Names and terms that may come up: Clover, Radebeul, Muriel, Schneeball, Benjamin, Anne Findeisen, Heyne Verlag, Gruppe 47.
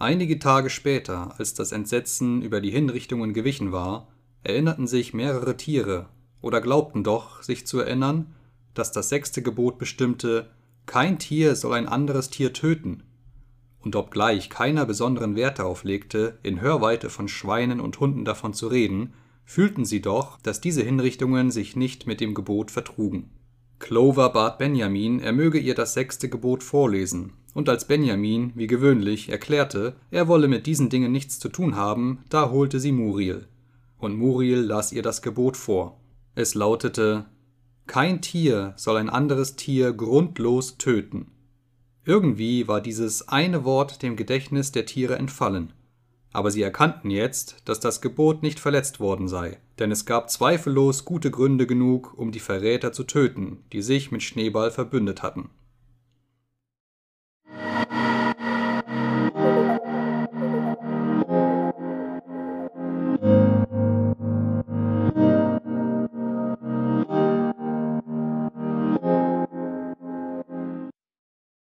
Einige Tage später, als das Entsetzen über die Hinrichtungen gewichen war, erinnerten sich mehrere Tiere oder glaubten doch, sich zu erinnern, dass das 6. Gebot bestimmte, kein Tier soll ein anderes Tier töten. Und obgleich keiner besonderen Wert darauf legte, in Hörweite von Schweinen und Hunden davon zu reden, fühlten sie doch, dass diese Hinrichtungen sich nicht mit dem Gebot vertrugen. Clover bat Benjamin, er möge ihr das 6. Gebot vorlesen, und als Benjamin, wie gewöhnlich, erklärte, er wolle mit diesen Dingen nichts zu tun haben, da holte sie Muriel. Und Muriel las ihr das Gebot vor. Es lautete: Kein Tier soll ein anderes Tier grundlos töten. Irgendwie war dieses eine Wort dem Gedächtnis der Tiere entfallen. Aber sie erkannten jetzt, dass das Gebot nicht verletzt worden sei, denn es gab zweifellos gute Gründe genug, um die Verräter zu töten, die sich mit Schneeball verbündet hatten.